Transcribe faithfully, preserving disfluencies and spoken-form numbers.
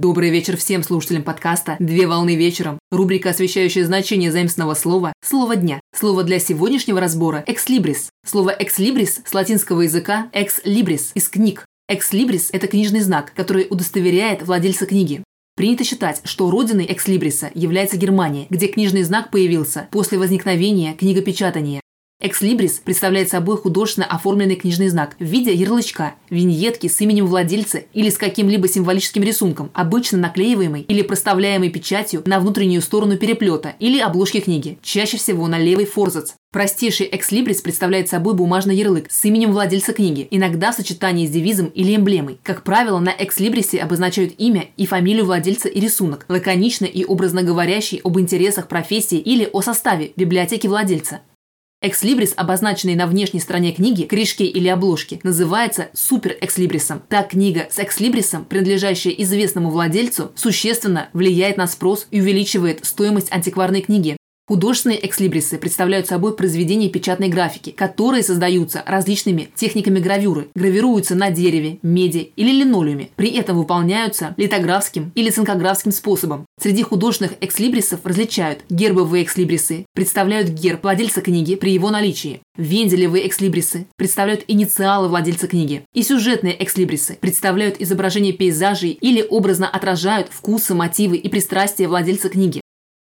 Добрый вечер всем слушателям подкаста «Две волны вечером». Рубрика, освещающая значение заимственного слова «Слово дня». Слово для сегодняшнего разбора – «экслибрис». Слово «экслибрис» с латинского языка «ex libris» из книг. «Экслибрис» – это книжный знак, который удостоверяет владельца книги. Принято считать, что родиной «экслибриса» является Германия, где книжный знак появился после возникновения книгопечатания. «Экслибрис» представляет собой художественно оформленный книжный знак в виде ярлычка, виньетки с именем владельца или с каким-либо символическим рисунком, обычно наклеиваемый или проставляемый печатью на внутреннюю сторону переплета или обложки книги, чаще всего на левый форзац. Простейший «экслибрис» представляет собой бумажный ярлык с именем владельца книги, иногда в сочетании с девизом или эмблемой. Как правило, на «экслибрисе» обозначают имя и фамилию владельца и рисунок, лаконично и образно говорящий об интересах, профессии или о составе библиотеки владельца. Экслибрис, обозначенный на внешней стороне книги, корешке или обложке, называется суперэкслибрисом. Так книга с экслибрисом, принадлежащая известному владельцу, существенно влияет на спрос и увеличивает стоимость антикварной книги. Художественные экслибрисы представляют собой произведения печатной графики, которые создаются различными техниками гравюры, гравируются на дереве, меди или линолеуме, при этом выполняются литографским или цинкографским способом. Среди художественных экслибрисов различают гербовые экслибрисы, представляют герб владельца книги при его наличии. Венделевые экслибрисы представляют инициалы владельца книги. И сюжетные экслибрисы представляют изображение пейзажей или образно отражают вкусы, мотивы и пристрастия владельца книги.